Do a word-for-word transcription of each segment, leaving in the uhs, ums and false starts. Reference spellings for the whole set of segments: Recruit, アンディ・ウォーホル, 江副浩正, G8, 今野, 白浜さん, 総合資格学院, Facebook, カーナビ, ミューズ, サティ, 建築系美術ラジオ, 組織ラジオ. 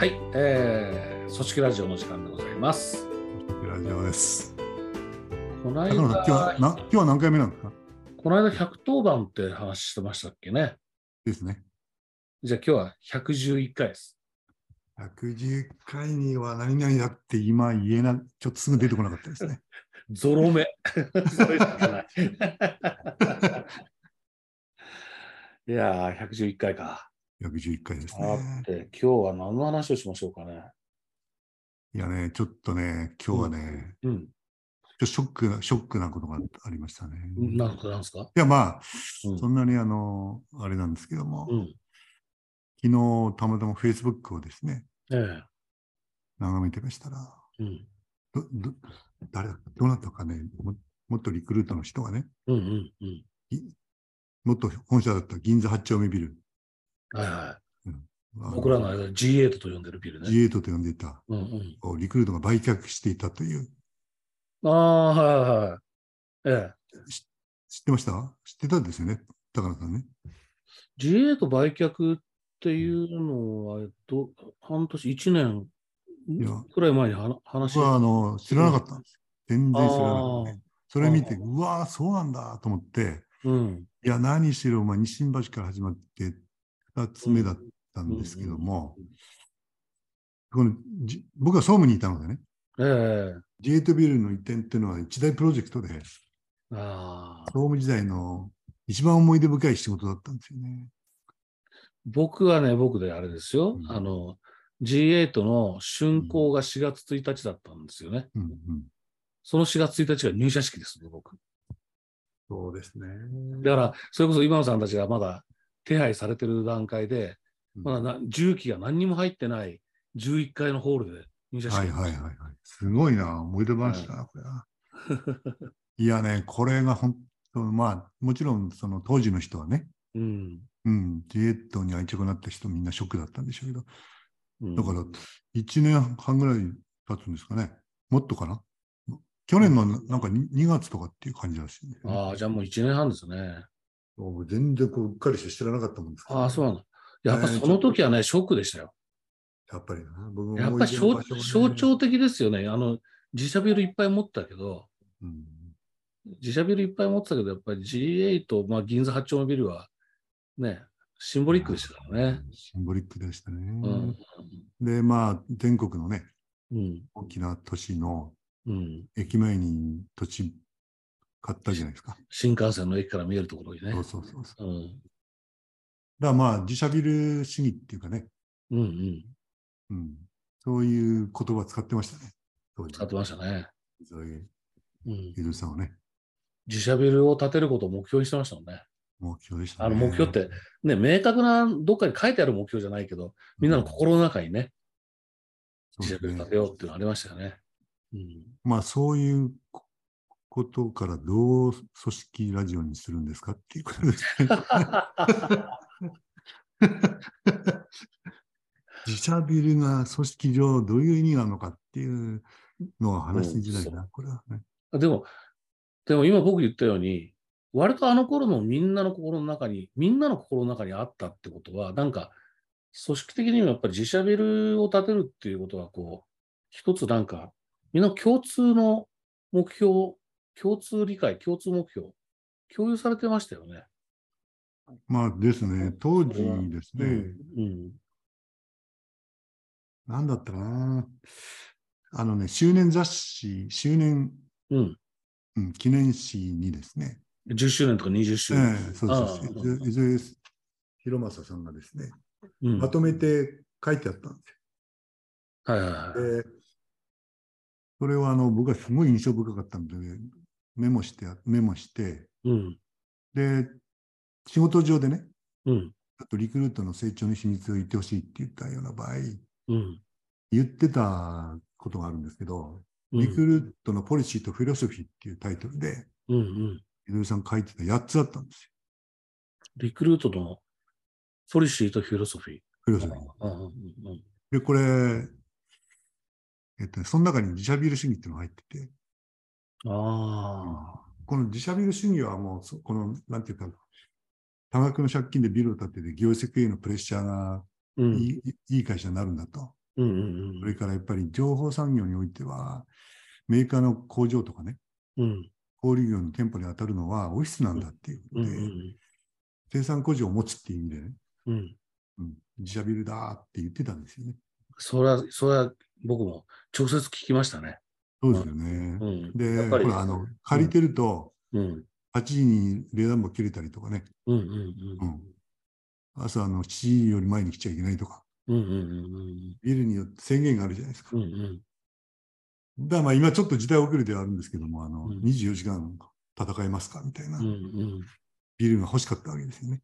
はい、えー、組織ラジオの時間でございます。組織ラジオです。この間今日はな今日は何回目なんですか？この間ひゃくとおばんって話してましたっけね。ですね。じゃあ今日はひゃくじゅういっかいです。ひゃくじゅっかいには何々だって今言えなちょっとすぐ出てこなかったですね。ゾロ目そういうのじゃないいやーひゃくじゅういっかいか。ひゃくじゅういっかいですね。あって今日は何の話をしましょうかね。いやね、ちょっとね、今日はね、うんうん、ちょっとショックな、ショックなことがありましたね。なんかなんですか？いや、まあ、うん、そんなにあの、あれなんですけども、うん、昨日、たまたま Facebook をですね、ええ、眺めてましたら、うん、ど、ど、誰だ、どなたかね、も、元リクルートの人がね、うんうんうん、元本社だった銀座はち丁目ビル。はいはい、うん、僕らの間 ジーエイト と呼んでるビルね。ジーエイト と呼んでいた、うんうん、リクルートが売却していたという。ああ、はいはい、ええ、知ってました？知ってたんですよね、高野さんね。ジーエイト 売却っていうのは、えっと、半年、いちねんくらい前には話して。僕はあの知らなかったんです。全然知らなかった、ね。それ見て、うわー、そうなんだと思って、うん、いや、何しろ、まあ、西新橋から始まって。ふたつめだったんですけども、うんうん、このじ僕は総務にいたのでね、えー、ジーエイト ビルの移転っていうのは一大プロジェクトで、あ、総務時代の一番思い出深い仕事だったんですよね。僕はね、僕であれですよ、うん、あの ジーエイト の竣工がしがつついたちだったんですよね、うんうんうん、そのしがつついたちが入社式ですね、僕。そうですね。だからそれこそ今野さんたちがまだ手配されてる段階で、まだ重機が何にも入ってないじゅういっかいのホールで入社してる。はいはいはいはい。すごいな、思い出話だな、これは。いやね、これが本当、まあ、もちろんその当時の人はね、うん、うん、ジエットに愛着になった人、みんなショックだったんでしょうけど、うん、だからいちねんはんぐらい経つんですかね、もっとかな。去年のなんかにがつとかっていう感じらしいんで、ね。ああ、じゃあもういちねんはんですね。全然こう、うっかりして知らなかったもんですから、ね。ああ、そうなの。やっぱその時はね、ショックでしたよ。やっぱりな、僕も、ね。やっぱり象徴的ですよね。あの、自社ビルいっぱい持ったけど、うん、自社ビルいっぱい持ってたけど、やっぱり ジーエイト、まあ、銀座はち丁目ビルは、ね、シンボリックでしたからね。シンボリックでしたね。うん、で、まあ、全国のね、うん、大きな都市の、うん、駅前に土地、買ったじゃないですか。新幹線の駅から見えるところにね。そうそうそうそう、うん、だからまあ自社ビル主義っていうかね、うんうんうん、そういう言葉使ってましたね。使ってましたね。そういう、うん、ゆずさんはね、自社ビルを建てることを目標にしてましたもんね。目標でしたね。あの目標って、ね、明確などっかに書いてある目標じゃないけど、みんなの心の中にね、うん、自社ビル建てようっていうのありましたよね、うん、まあそういうことからどう組織ラジオにするんですかっていうことですね。自社ビルが組織上どういう意味なのかっていうのは話し時代だな、これはね。でも、でも今僕言ったように、割とあの頃のみんなの心の中に、みんなの心の中にあったってことは、なんか組織的にもやっぱり自社ビルを建てるっていうことはこう一つなんかみんな共通の目標。共通理解、共通目標、共有されてましたよね。まあですね、当時ですね、うんうん、なんだったかな、あのね、周年雑誌、周年、うんうん、記念誌にですね、じゅっしゅうねんとかにじゅっしゅうねん、えー、そうですね、いずれ広政さんがですね、うん、まとめて書いてあったんですよ。はいはいはい。で、それはあの僕はすごい印象深かったので、ね、メモして、メモして、うん、で、仕事上でね、うん、あとリクルートの成長の秘密を言ってほしいって言ったような場合、うん、言ってたことがあるんですけど、うん、リクルートのポリシーとフィロソフィーっていうタイトルで、うんうん、井上さん書いてたやっつあったんですよ。リクルートのポリシーとフィロソフィー。フィロソフィー。ああ、うんうん、で、これ、えっとね、その中に自社ビル主義っていうのが入ってて、あ、この自社ビル主義はもう、この、なんていうか、多額の借金でビルを建てて、業績へのプレッシャーがいい、うん、いい会社になるんだと、うんうんうん、それからやっぱり情報産業においてはメーカーの工場とかね、うん、小売業の店舗に当たるのはオフィスなんだっていうので、うんうんうん、生産工場を持つっていう意味でね、うんうん、自社ビルだって言ってたんですよね。それはそれは僕も直接聞きましたね。そうですよね、うん、でほらあの借りてると、うんうん、はちじに冷暖房切れたりとかね、うんうんうんうん、朝のしちじより前に来ちゃいけないとか、うんうんうん、ビルによって宣言があるじゃないですか、うんうん、だからまあ今ちょっと時代遅れではあるんですけどもあの、うん、にじゅうよじかん戦えますかみたいな、うんうん、ビルが欲しかったわけですよね。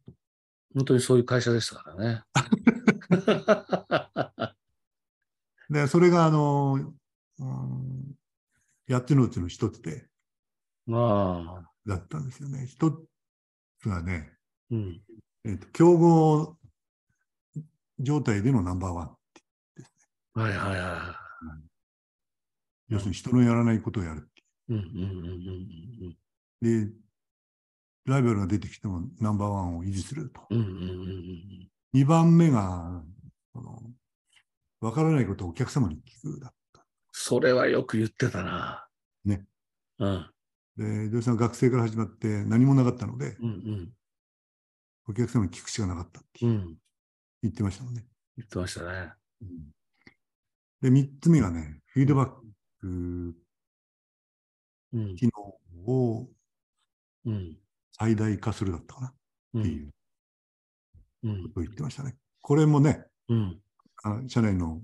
本当にそういう会社でしたからねでそれがあの、うん、やってるのうちの一つであだったんですよね。一つはね、うんえーと、競合状態でのナンバーワンですね。はいはいはい、うん。要するに人のやらないことをやるっていう。うんうんうんうん、で、ライバルが出てきてもナンバーワンを維持すると。うんうんうん、にばんめがその、分からないことをお客様に聞くだった。それはよく言ってたな。ね。うん。で、土井さん学生から始まって何もなかったので、うんうん、お客様に聞くしかなかったって言ってましたもんね。言ってましたね。うん、で、みっつめがね、フィードバック機能を最大化するだったかなっていうことを言ってましたね。これもね、うん、あ社内の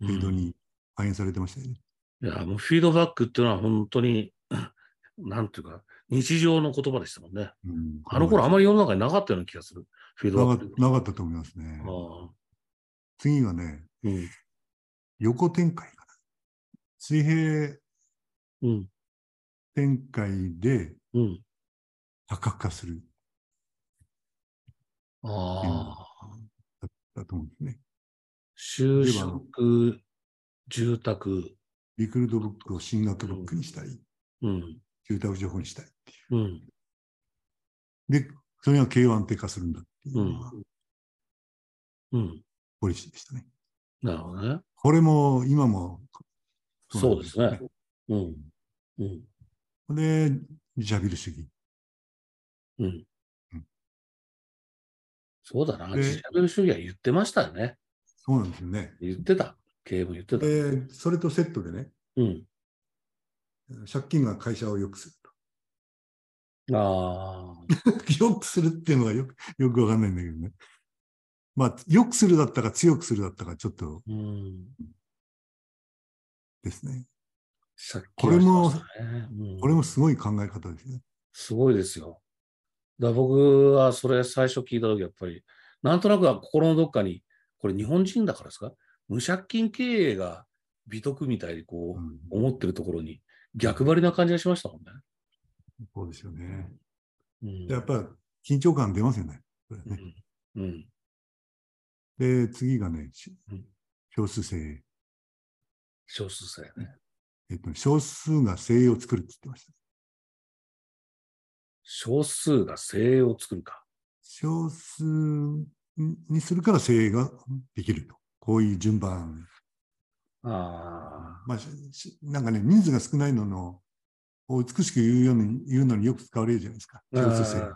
フィードに反映されてましたよね。うん、いや、もうフィードバックっていうのは本当になんていうか日常の言葉でしたもんね、うん、あの頃あまり世の中になかったような気がする。フィードバックなかったと思いますね。あ次はね、うん、横展開かな水平展開で多角化する、うんうん、あだったと思うんですね。就職住宅リクルートブックを進学ブックにしたり、うんうん住宅情報にしたいっていう、うん、でそれが経営を安定化するんだっていうのが、うんうん、ポリシーでしたね。なるほどね。これも今もそうですね。うんうん、で自社ビル主義、うんうん、そうだな自社ビル主義は言ってましたよね。そうなんですよね。言ってた経営も言ってた。でそれとセットでね、うん借金が会社を良くすると。あ良くするっていうのはよく、よくわかんないんだけどね。まあ、良くするだったか強くするだったかちょっと、うん、ですね。借金はしましたね。これも、うん、これもすごい考え方ですね。すごいですよ。だ僕はそれ最初聞いたときやっぱり、なんとなくは心のどっかに、これ日本人だからですか？無借金経営が美徳みたいにこう、思ってるところに、うん逆張りな感じがしましたもんね。そうですよね。うん、やっぱ緊張感出ますよね。これねうんうん、で次がね、うん、少数制。少数制ね。えっと少数が精鋭を作るって言ってました。少数が精鋭を作るか。少数にするから精鋭ができると。こういう順番。あまあ、なんかね人数が少ないののを美しく言うように言うのによく使われるじゃないですか。少数制。そう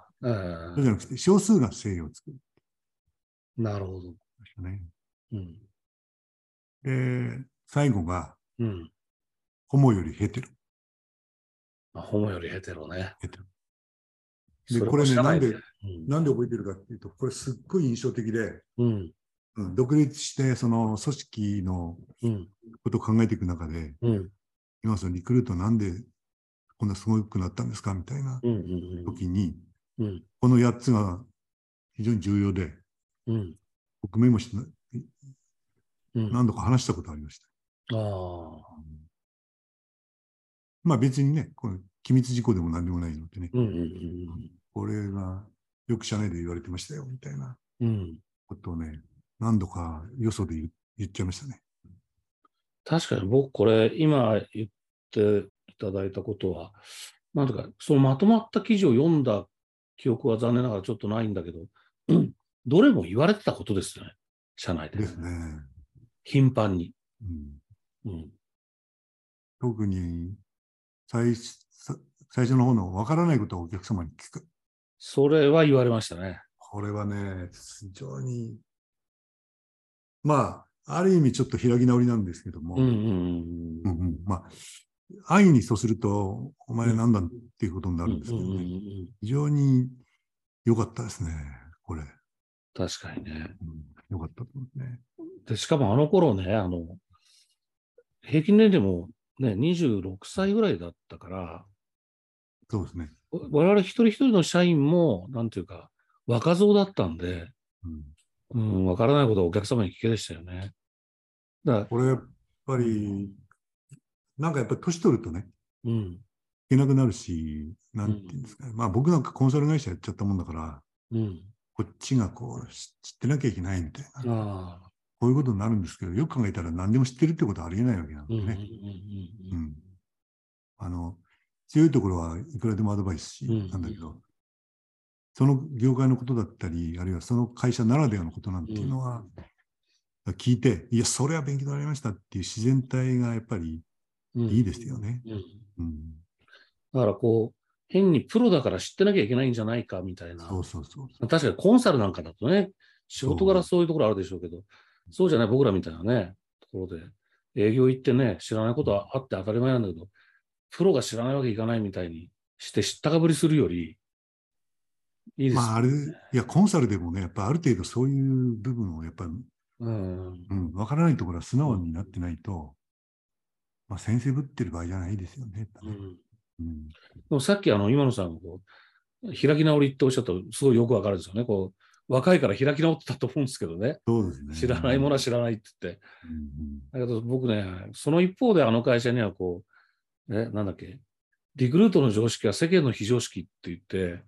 じゃなくて少数が制を作る。なるほど。ねうん、で最後が、うん、ホモよりヘテロ。まあ、ホモよりヘテロね。ヘテロでこれねなんで、うん、なんで覚えてるかっていうとこれすっごい印象的で。うんうん、独立してその組織のことを考えていく中で、うん、今そのリクルートなんでこんなすごくなったんですかみたいな時に、うんうんうん、このやっつが非常に重要で、うん、僕メモして、うん、何度か話したことありました、うん、あまあ別にねこの機密事項でも何でもないのでね、うんうんうんうん、これがよく社内で言われてましたよみたいなことをね何度かよそで言っちゃいましたね。確かに僕これ今言っていただいたことはなんとかそのまとまった記事を読んだ記憶は残念ながらちょっとないんだけど、うん、どれも言われてたことですよね社内で。ですね。頻繁に。うんうん、特に 最, 最初の方の分からないことをお客様に聞く。それは言われましたね。これはね、非常にまあある意味ちょっと開き直りなんですけども、うんうんうんうんうん、まあ安易にそうするとお前なんだっていうことになるんですけどね、うんうんうんうん、非常に良かったですねこれ。確かにね、うん、良かったですね。でしかもあの頃ね、あの平均年齢もねにじゅうろくさいぐらいだったから、そうですね、我々一人一人の社員もなんていうか若造だったんで、うんうん、分からないことはお客様に聞けでしたよね。だからこれやっぱりなんかやっぱり年取るとね、うん、いけなくなるし、なんていうんですか、うん、まあ僕なんかコンサル会社やっちゃったもんだから、うん、こっちがこう知ってなきゃいけないみたいな、あこういうことになるんですけど、よく考えたら何でも知ってるってことはありえないわけなんでね。あの強いところはいくらでもアドバイスし、うん、なんだけど、その業界のことだったり、あるいはその会社ならではのことなんていうのは、うん、聞いて、いや、それは勉強になりましたっていう自然体がやっぱりいいですよね。うんうんうん、だからこう、変にプロだから知ってなきゃいけないんじゃないかみたいな。そうそうそうそう。確かにコンサルなんかだとね、仕事柄そういうところあるでしょうけど、そうじゃない僕らみたいなね、ところで、営業行ってね、知らないことはあって当たり前なんだけど、プロが知らないわけいかないみたいにして知ったかぶりするよりいいですね。まああれ、いやコンサルでもね、やっぱある程度そういう部分をやっぱり、うんうん、分からないところは素直になってないと、まあ、先生ぶってる場合じゃないですよね。うんうん、でもさっきあの今野さんがこう開き直りっておっしゃったのすごいよくわかるんですよね。こう若いから開き直ってたと思うんですけどね。そうですね。知らないものは知らないって言って、うんうん、だけど僕ね、その一方であの会社にはこうえなんだっけ、リクルートの常識は世間の非常識って言って、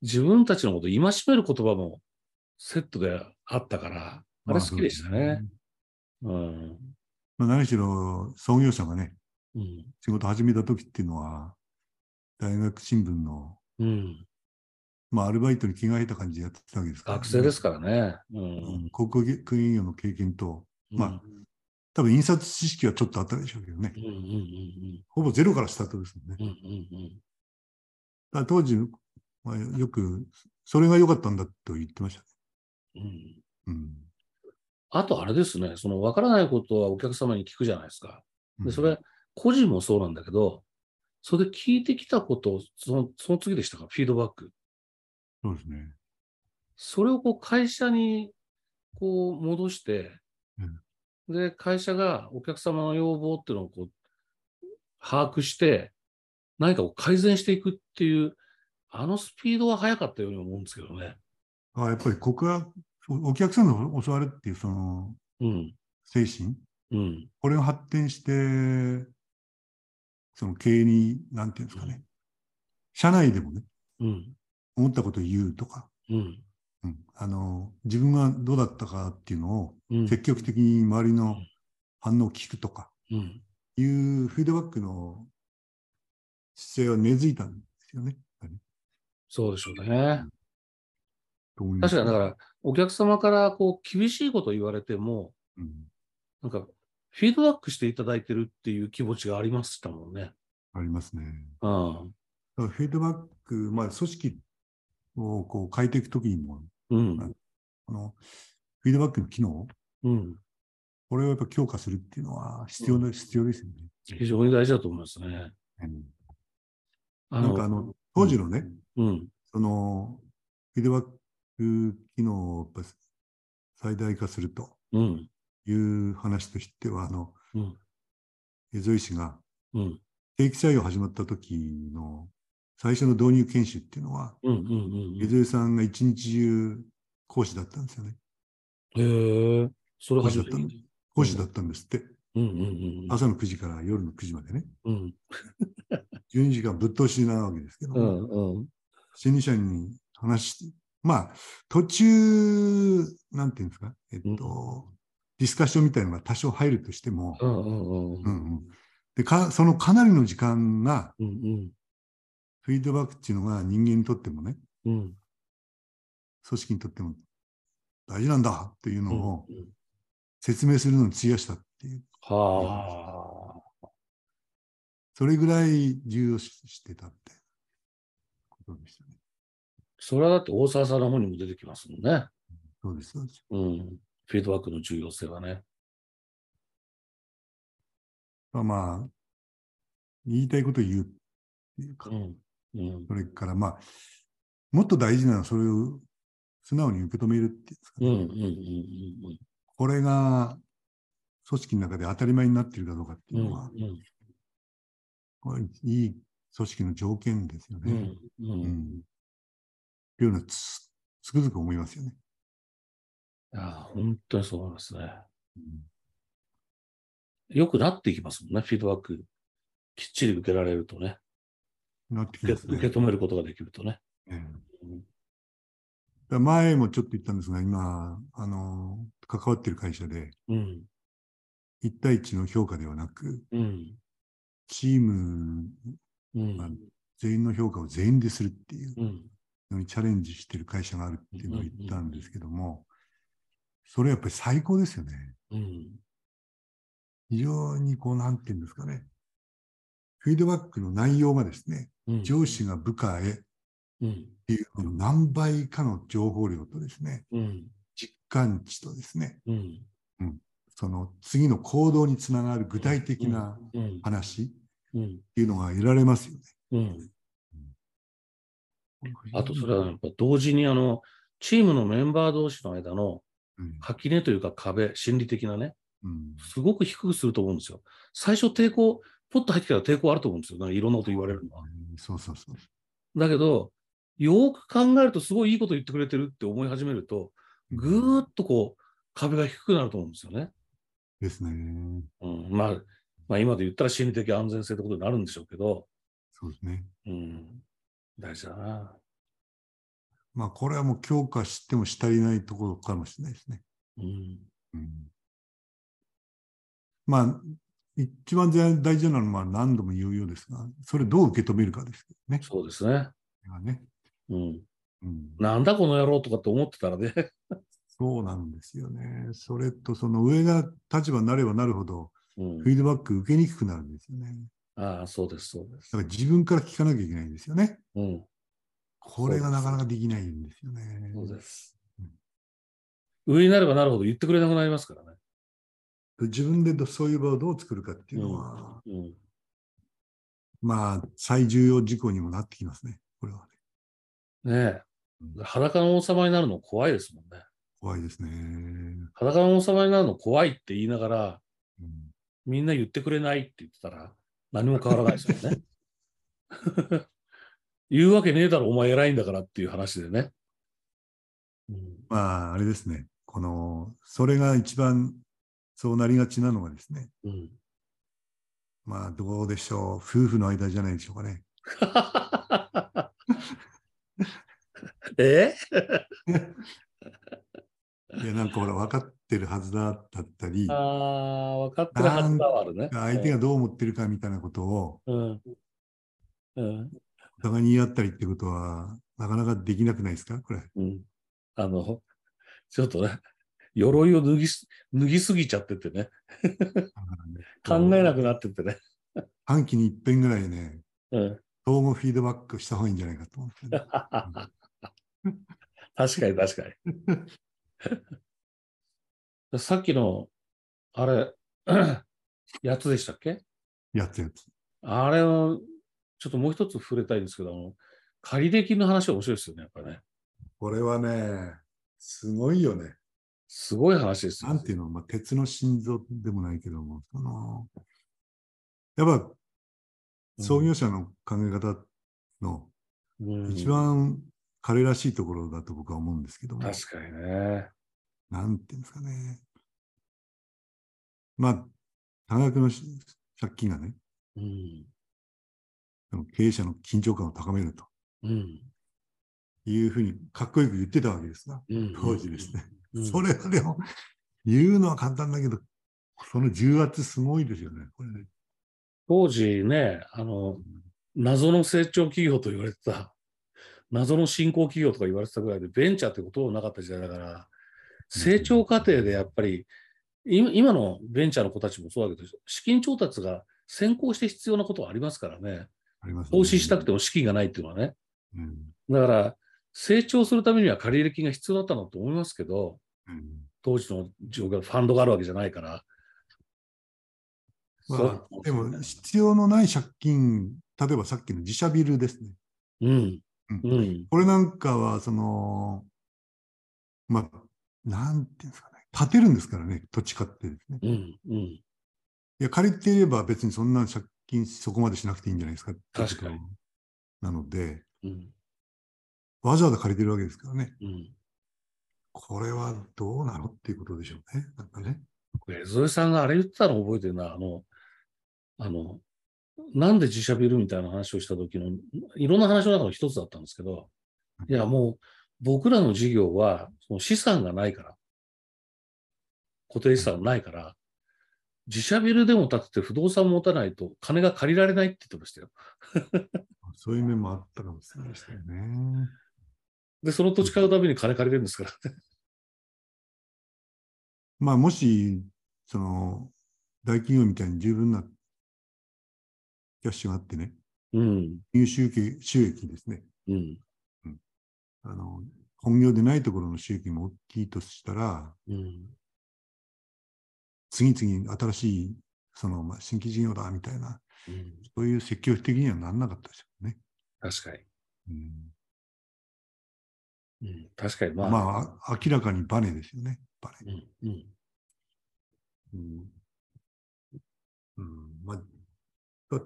自分たちのことを戒める言葉もセットであったから、あれ好きでしたね。まあ、うねうんまあ、何しろ創業者がね、うん、仕事始めた時っていうのは、大学新聞の、うん、まあアルバイトに着替えた感じでやってたわけですから、ね、学生ですからね。うん、航空業の経験と、うん、まあ。多分印刷知識はちょっとあったでしょうけどね、うんうんうんうん、ほぼゼロからスタートですよね、うんうんうん、だ当時、まあ、よくそれが良かったんだと言ってましたね、うんうん、あとあれですね、その分からないことはお客様に聞くじゃないですか。でそれ個人もそうなんだけど、それで聞いてきたことをその、その次でしたか、フィードバック。そうですね。それをこう会社にこう戻して、うん、で会社がお客様の要望っていうのをこう把握して何かを改善していくっていう、あのスピードは速かったように思うんですけどね。あ、やっぱりここはお客様に教わるっていうその精神、うんうん、これを発展してその経営になんていうんですかね、うん、社内でもね、うん、思ったことを言うとか、うん、あの自分がどうだったかっていうのを積極的に周りの反応を聞くとかいうフィードバックの姿勢は根付いたんですよね。そうでしょうね、うん、確かに。だからお客様からこう厳しいことを言われても、うん、なんかフィードバックしていただいてるっていう気持ちがありましたもんね。ありますね、うん、だからフィードバック、まあ、組織をこう変えていくときにも、うん、あのフィードバックの機能、うん、これをやっぱ強化するっていうのは必要な、うん、必要ですよね。非常に大事だと思いますね。うん、あのなんかあの当時のね、うんうん、そのフィードバック機能をやっぱ最大化するという話としては、あの、うん、江添氏が定期採用始まった時の最初の導入研修っていうのは、うんうんうんうん、江添さんが一日中講師だったんですよね。へー、それは初めて。講師だったんですって、うんうんうんうん、朝のくじから夜のくじまでね、うん、じゅうにじかんぶっ通しなわけですけど、うんうん、新入社員に話して、まあ途中なんていうんですか、えっと、うん、ディスカッションみたいなのが多少入るとしても、うんうんうんうん、でかそのかなりの時間が、うんうん、フィードバックっていうのが人間にとってもね、うん、組織にとっても大事なんだっていうのを説明するのに費やしたっていうはあ。それぐらい重要視してたみたいなことでしたね。それはだって大沢さんの方にも出てきますもんね。そうです、そうです。うん。フィードバックの重要性はね。まあ、言いたいことを言うっていうか、うんうん、それから、まあ、もっと大事なのはそれを素直に受け止めるっていうんですかね。これが組織の中で当たり前になっているかどうかっていうのは、うんうん、これいい組織の条件ですよね。うんうんうん、っていうのは つ, つくづく思いますよね。いや、本当にそう思いますね。うん、良くなっていきますもんね、フィードバックきっちり受けられるとね。なってきますね。受け止めることができるとね。うん、だ前もちょっと言ったんですが、今あの関わってる会社で、うん、いち対いちの評価ではなく、うん、チーム、うんまあ、全員の評価を全員でするっていうのにチャレンジしてる会社があるっていうのを言ったんですけども、うんうんうん、それやっぱり最高ですよね。うん、非常にこうなんていうんですかね、フィードバックの内容がですね、うん、上司が部下へっていうの何倍かの情報量とですね、うん、実感値とですね、うんうん、その次の行動につながる具体的な話っていうのが得られますよね。うんうんうん、あとそれはやっぱ同時にあのチームのメンバー同士の間の垣根というか壁、心理的なね、うん、すごく低くすると思うんですよ。最初抵抗ポッと入ってきたら抵抗あると思うんですよ、ね、いろんなこと言われるのは、うん、そうそうそう。だけどよく考えるとすごいいいこと言ってくれてるって思い始めると、ぐーっとこう壁が低くなると思うんですよね。ですね、うんまあ、まあ今で言ったら心理的安全性ってことになるんでしょうけど。そうですね、うん、大事だな。まあこれはもう強化してもし足りないところかもしれないですね。うん、うん、まあ、一番大事なのは何度も言うようですが、それどう受け止めるかですけどね。そうですね。ね、うんうん、なんだこの野郎とかって思ってたらね。そうなんですよね。それとその上が立場になればなるほど、うん、フィードバック受けにくくなるんですよね。ああ、そうですそうです。だから自分から聞かなきゃいけないんですよね。うん、これがなかなかできないんですよね。そうです。うん、上になればなるほど言ってくれなくなりますからね。自分でそういう場をどう作るかっていうのは、うんうん、まあ最重要事項にもなってきますね、これはね。ねえ、裸の王様になるの怖いですもんね。怖いですね。裸の王様になるの怖いって言いながら、うん、みんな言ってくれないって言ってたら何も変わらないですよね。言うわけねえだろお前偉いんだからっていう話でね、うん、まああれですね、このそれが一番そうなりがちなのがですね、うん、まあどうでしょう、夫婦の間じゃないでしょうかね。えいや、なんかほら分かってるはずだったり、あー分かってるはずだはあるね。相手がどう思ってるかみたいなことを、うんうん、お互いに言い合ったりってことはなかなかできなくないですか、これ。うん、あのちょっとね、鎧を脱ぎ、脱ぎすぎちゃっててね。考えなくなっててね。半期に一遍ぐらいね、うん、統合フィードバックした方がいいんじゃないかと思って、ね。確かに確かに。さっきの、あれ、やつでしたっけ？やつやつ。あれを、ちょっともう一つ触れたいんですけど、あの借歴の話は面白いですよね、やっぱね。これはね、すごいよね。すごい話ですよ。なんていうの、まあ、鉄の心臓でもないけども、そのやっぱ創業者の考え方の一番彼らしいところだと僕は思うんですけども、確かにね。なんていうんですかね。まあ、多額の借金がね、うん、でも経営者の緊張感を高めると、うん、いうふうにかっこよく言ってたわけですが、うん、当時ですね。うん、それでも言うのは簡単だけど、その重圧すごいですよね、これね。当時ね、あの、謎の成長企業と言われてた、謎の新興企業とか言われてたぐらいで、ベンチャーってことなかった時代だから、成長過程でやっぱり今のベンチャーの子たちもそうだけど、資金調達が先行して必要なことはありますからね。ありますね。投資したくても資金がないっていうのはね。うん、だから、成長するためには借入金が必要だったのと思いますけど、うん、当時の状況、ファンドがあるわけじゃないから。まあ、でも、必要のない借金、例えばさっきの自社ビルですね。うんうんうん、これなんかは、その、まあ、なんていうんですかね、建てるんですからね、土地買ってですね。うんうん、いや借りていれば別にそんな借金そこまでしなくていいんじゃないですか。確かに。なので、うん、わざわざ借りてるわけですからね。うん、これはどうなのっていうことでしょうね。なんかね。江添さんがあれ言ってたの覚えてるな、あの、あの、なんで自社ビルみたいな話をした時の、いろんな話の中の一つだったんですけど、いやもう僕らの事業はその資産がないから、固定資産ないから、自社ビルでも建てて不動産持たないと金が借りられないって言ってましたよ。そういう面もあったかもしれないですよね。で、その土地買うために金借りれるんですからね。まあもし、その、大企業みたいに十分なキャッシュがあってね、うん、入収益、収益ですね、うんうんあの、本業でないところの収益も大きいとしたら、うん、次々新しいその、まあ、新規事業だみたいな、うん、そういう積極的にはならなかったでしょうね。確かに。うんうん、確かに、まあ、まあ、明らかにバネですよね、バネ。うんうんうんまあ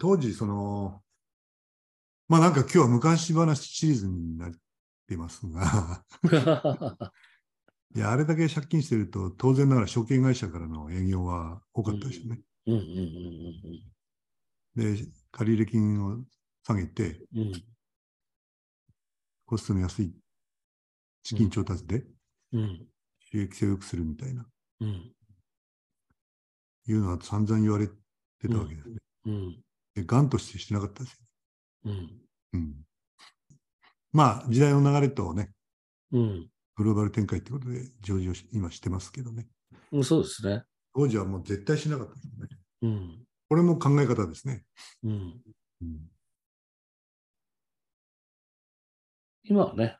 当時、その、まあなんか今日は昔話シリーズになってますが、いや、あれだけ借金してると、当然ながら証券会社からの営業は多かったですよね。で、借入金を下げて、うん、コストの安い資金調達で収益性を良くするみたいな、うんうん、いうのは散々言われてたわけですね。うんうん、でガンとしてしてなかったですよ、ねうんうん、まあ時代の流れとね、うん、グローバル展開ということで上場を今してますけどね、うん、そうですね当時はもう絶対しなかったですね、うん、これも考え方ですね、うんうん、今はね、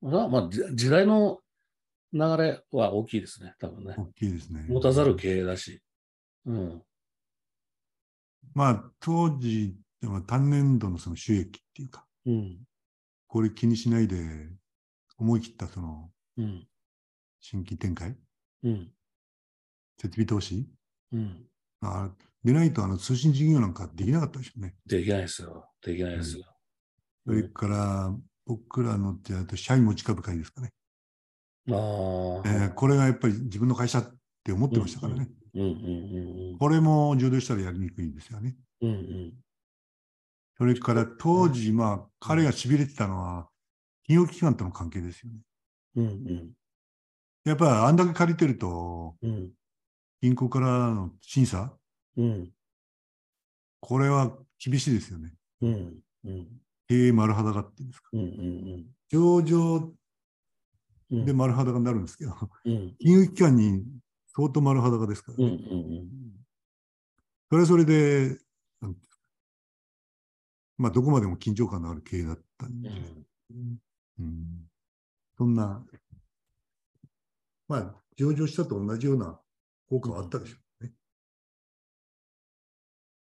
まあまあ、時代の流れは大きいですね多分ね大きいですね持たざる経営だし、うんまあ、当時では単年度のその収益っていうか、うん、これ気にしないで思い切ったその新規展開、うん、設備投資、うん、あでないとあの通信事業なんかできなかったでしょうね。できないですよ。できないですよ。うん、それから僕らのってあと社員持ち株会ですかね。ああ、えー。これがやっぱり自分の会社って思ってましたからね。うんうんうんうんうん、これも上場したらやりにくいんですよね。うんうん、それから当時、まあ、うん、彼がしびれてたのは、金融機関との関係ですよね。うんうん、やっぱりあんだけ借りてると、うん、銀行からの審査、うん、これは厳しいですよね。うんうん、経営丸裸っていうんですか。うんうんうん、上場で丸裸になるんですけど、うん、金融機関に相当丸裸ですからね、うんうんうん。それはそれで、まあ、どこまでも緊張感のある経営だったんで、うんうん、そんな、まあ、上場したと同じような効果はあったでしょうね。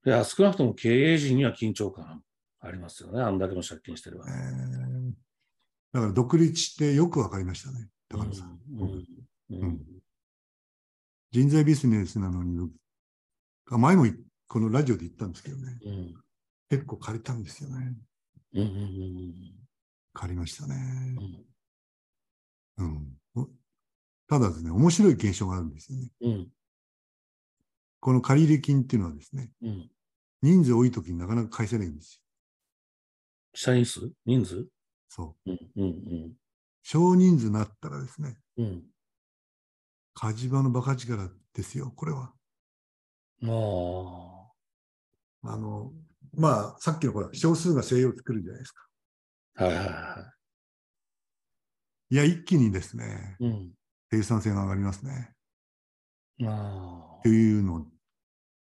いや、少なくとも経営陣には緊張感ありますよね、あんだけの借金してれば。えー、だから、独立してよく分かりましたね、高野さん。うんうんうん人材ビジネスなのに、前もこのラジオで言ったんですけどね、うん、結構借りたんですよね。うんうんうん、借りましたね、うんうん。ただですね、面白い現象があるんですよね。うん、この借入金っていうのはですね、うん、人数多いときになかなか返せないんですよ。社員数？人数？そう。うんうんうん、少人数になったらですね、うん火事場のバカ力ですよ、これは。ああの、まあ、さっきのほら、少数が精鋭を作るじゃないですか。はいはいはい。いや、一気にですね、うん、生産性が上がりますね。というのを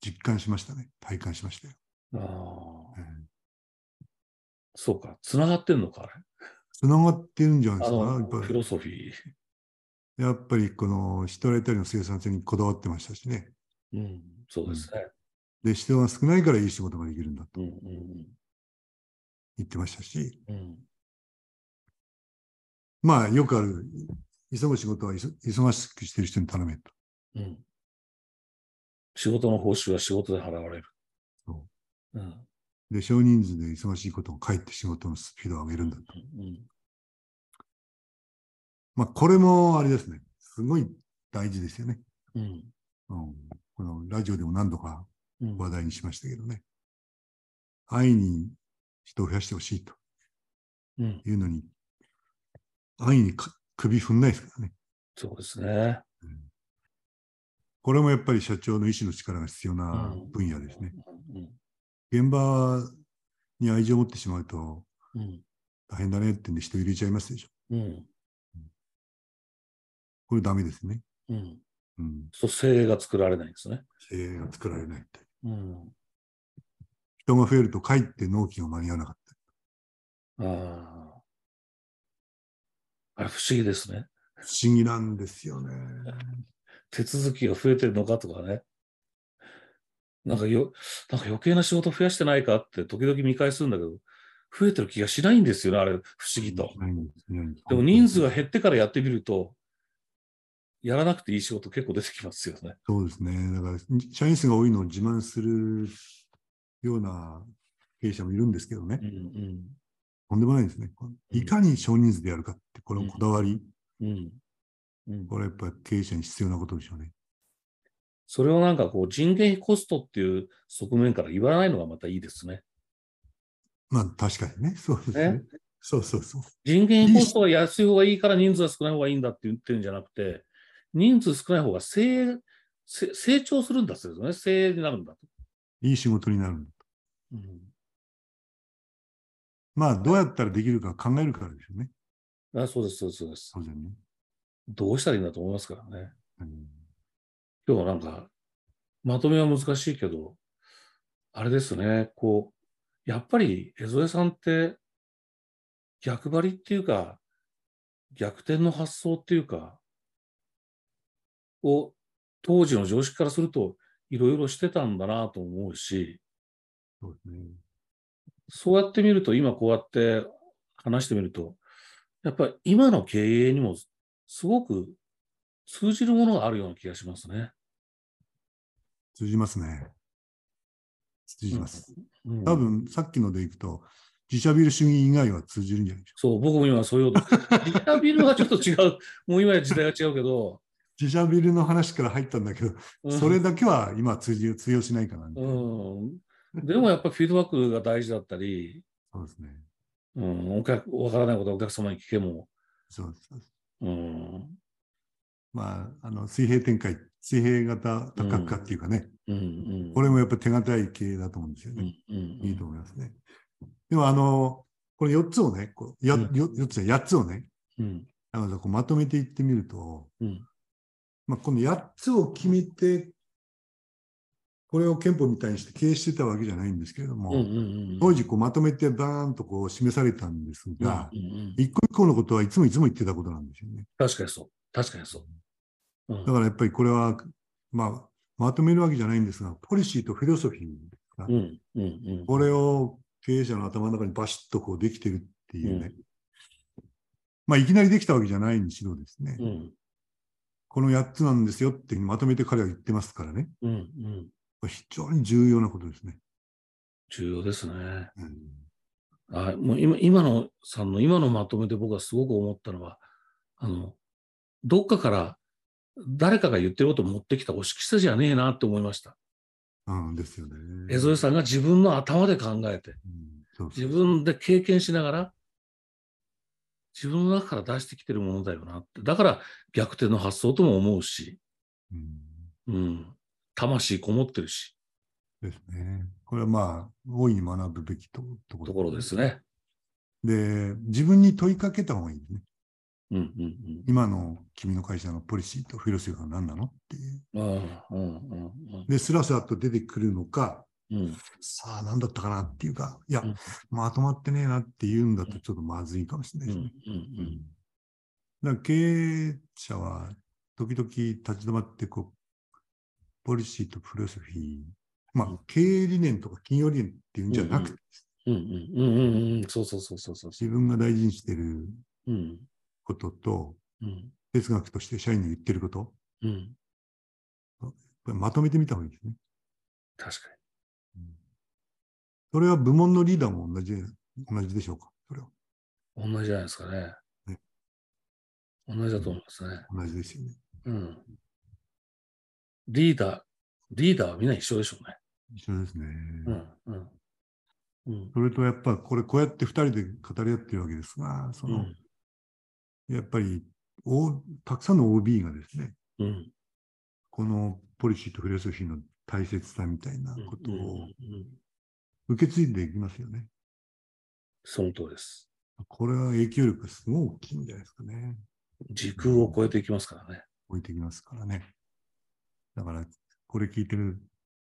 実感しましたね。体感しましたよ。あ、うん、そうか、つながってるのか、あれ。つながってるんじゃないですか。やっぱりフィロソフィー。やっぱりこの一人当たりの生産性にこだわってましたしね。うん、そうですね。うん、で人が少ないからいい仕事ができるんだと言ってましたし、うんうん、まあよくある急ぐ仕事は忙しくしてる人に頼めと。うん、仕事の報酬は仕事で払われる。そう、うん、で少人数で忙しいことをかえって仕事のスピードを上げるんだと。うんうん、まあこれもあれですね。すごい大事ですよね。うんうん、このラジオでも何度か話題にしましたけどね、うん、愛に人を増やしてほしいというのに、うん、愛に首振んないですからね。そうですね、うん、これもやっぱり社長の意志の力が必要な分野ですね、うんうんうん、現場に愛情を持ってしまうと、うん、大変だねってんで人入れちゃいますでしょ、うんうん、これダメですね、うんうん、そう、精鋭が作られないんですね。精鋭が作られないって、うん、人が増えるとかえって納期が間に合わなかった。ああ、あれ不思議ですね。不思議なんですよね。手続きが増えてるのかとかね、なんかよ、なんか余計な仕事増やしてないかって時々見返するんだけど、増えてる気がしないんですよね、あれ不思議と。でも人数が減ってからやってみると、やらなくていい仕事結構出てきますよね。そうですね。だから社員数が多いのを自慢するような経営者もいるんですけどね、うんうん、とんでもないですね。いかに少人数でやるかってこれのこだわり、うんうんうん、これやっぱ経営者に必要なことでしょうね。それをなんかこう人件費コストっていう側面から言わないのがまたいいですね。まあ確かにね、そうですね。そうそうそう。人件費コストは安い方がいいから人数は少ない方がいいんだって言ってるんじゃなくて、人数少ない方が成長するんだそうですよね。成長になるんだと。いい仕事になるんだと、うん。まあ、どうやったらできるか考えるからですよね。あ、そうです、そうです、そうです。そうですね。どうしたらいいんだと思いますからね。うん、今日はなんか、まとめは難しいけど、あれですね、こう、やっぱり江添さんって、逆張りっていうか、逆転の発想っていうか、を当時の常識からするといろいろしてたんだなと思うし、そうですね、そうやってみると今こうやって話してみるとやっぱり今の経営にもすごく通じるものがあるような気がしますね。通じますね。通じます、うんうん、多分さっきのでいくと自社ビル主義以外は通じるんじゃないでしょうか。そう、僕も今そういう自社ビルはちょっと違うもう今や時代が違うけど自社ビルの話から入ったんだけど、うん、それだけは今通じ通用しないかなみたいな、うん、でもやっぱりフィードバックが大事だったりそうですね、うん、お客分からないことはお客様に聞けもそうです、そうです、うん、まああの水平展開水平型多角化っていうかね、うんうんうん、これもやっぱり手堅い系だと思うんですよね、うんうんうん、いいと思いますね。でもあのこれよっつをねこうや、うん、よっつややっつをね、うん、なんかこうまとめていってみると、うんまあ、このやっつを決めてこれを憲法みたいにして経営してたわけじゃないんですけれども、うんうんうん、当時こうまとめてバーンとこう示されたんですが、うんうんうん、一個一個のことはいつもいつも言ってたことなんですよね。確かにそう確かにそう、うん、だからやっぱりこれは、まあ、まとめるわけじゃないんですがポリシーとフィロソフィーが、うんうんうん、これを経営者の頭の中にバシッとこうできてるっていうね、うんまあ、いきなりできたわけじゃないにしろですね、うんこのやっつなんですよってまとめて彼は言ってますからね、うんうん、これ非常に重要なことですね。重要ですね、うん、あもう 今, 今のさんの今のまとめで僕はすごく思ったのはあのどっかから誰かが言ってることを持ってきたおしきさじゃねえなって思いました。うんですよね。江添さんが自分の頭で考えて、うん、そうそうそう自分で経験しながら自分の中から出してきてるものだよなって。だから逆転の発想とも思うし、うんうん、魂こもってるしですね。これはまあ大いに学ぶべきと、ところですね。で自分に問いかけた方がいいね。うんうんうん、今の君の会社のポリシーとフィロソフィーは何なのっていう、うんうんうん、でスラスラと出てくるのか、うん、さあ何だったかなっていうか、いや、うん、まとまってねえなっていうんだとちょっとまずいかもしれないですね、うんうんうん、だから経営者は時々立ち止まってこうポリシーとフィロソフィー、まあ、経営理念とか企業理念っていうんじゃなくて、そうそうそうそうそう、自分が大事にしてることと、うん、哲学として社員に言ってること、うん、まとめてみた方がいいですね。確かに、うん、それは部門のリーダーも同じ同じでしょうか？それは同じじゃないですかね。ね、同じだと思いますね。同じですよね。うん、リーダーリーダーはみんな一緒でしょうね。一緒ですね、うんうん、それとやっぱこれこうやってふたりで語り合ってるわけですが、その、うん、やっぱり、o、たくさんの オービー がですね、うん、このポリシーとフィロソフィーの大切さみたいなことを受け継いでいきますよね、うんうんうん、その通りです。これは影響力がすごい大きいんじゃないですかね。時空を超えていきますからね、超えていきますからね。だからこれ聞いてる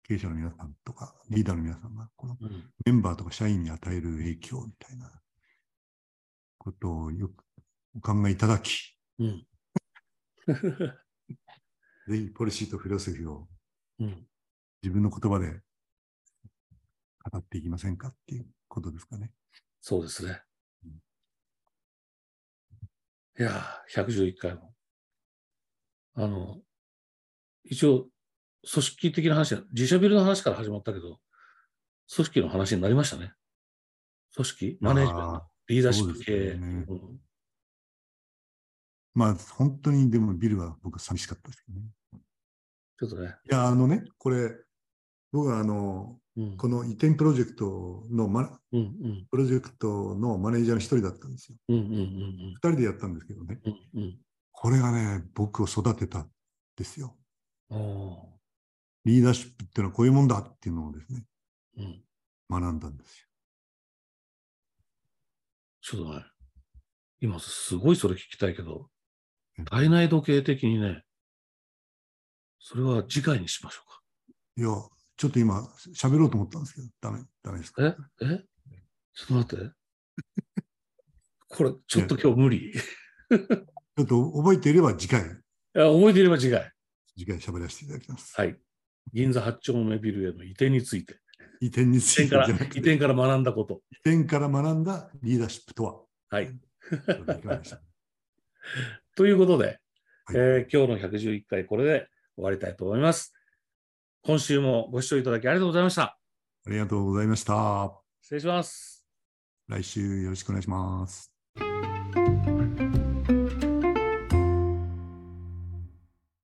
経営者の皆さんとかリーダーの皆さんがこのメンバーとか社員に与える影響みたいなことをよくお考えいただき、うん、ぜひポリシーとフィロソフィーを自分の言葉で語っていきませんかっていうことですかね。そうですね、うん、いやひゃくじゅういっかいもあの一応組織的な話、自社ビルの話から始まったけど、組織の話になりましたね。組織、マネージメント、リーダーシップ系、ね、うん。まあ、本当にでもビルは僕は寂しかったですけどね。ちょっとね。いや、あのね、これ、僕はあの、うん、この移転プロジェクトのマ、うんうん、プロジェクトのマネージャーの一人だったんですよ。うんうんうんうん、ふたりでやったんですけどね、うんうん。これがね、僕を育てたんですよ。おリーダーシップっていうのはこういうもんだっていうのをですね、うん、学んだんですよ。ちょっとね、今すごいそれ聞きたいけど、体内時計的にね、それは次回にしましょうか。いや、ちょっと今喋ろうと思ったんですけど、ダメ、ダメですか？え？え？ちょっと待って。これちょっと今日無理。ちょっと覚えていれば次回。いや、覚えていれば次回。次回喋らせていただきます。はい。銀座はち丁目ビルへの移転について、移転について、移転から、移転から学んだこと、移転から学んだリーダーシップとは、はいということで、はい、えー、今日のひゃくじゅういっかいこれで終わりたいと思います。今週もご視聴いただきありがとうございました。ありがとうございました。失礼します。来週よろしくお願いします。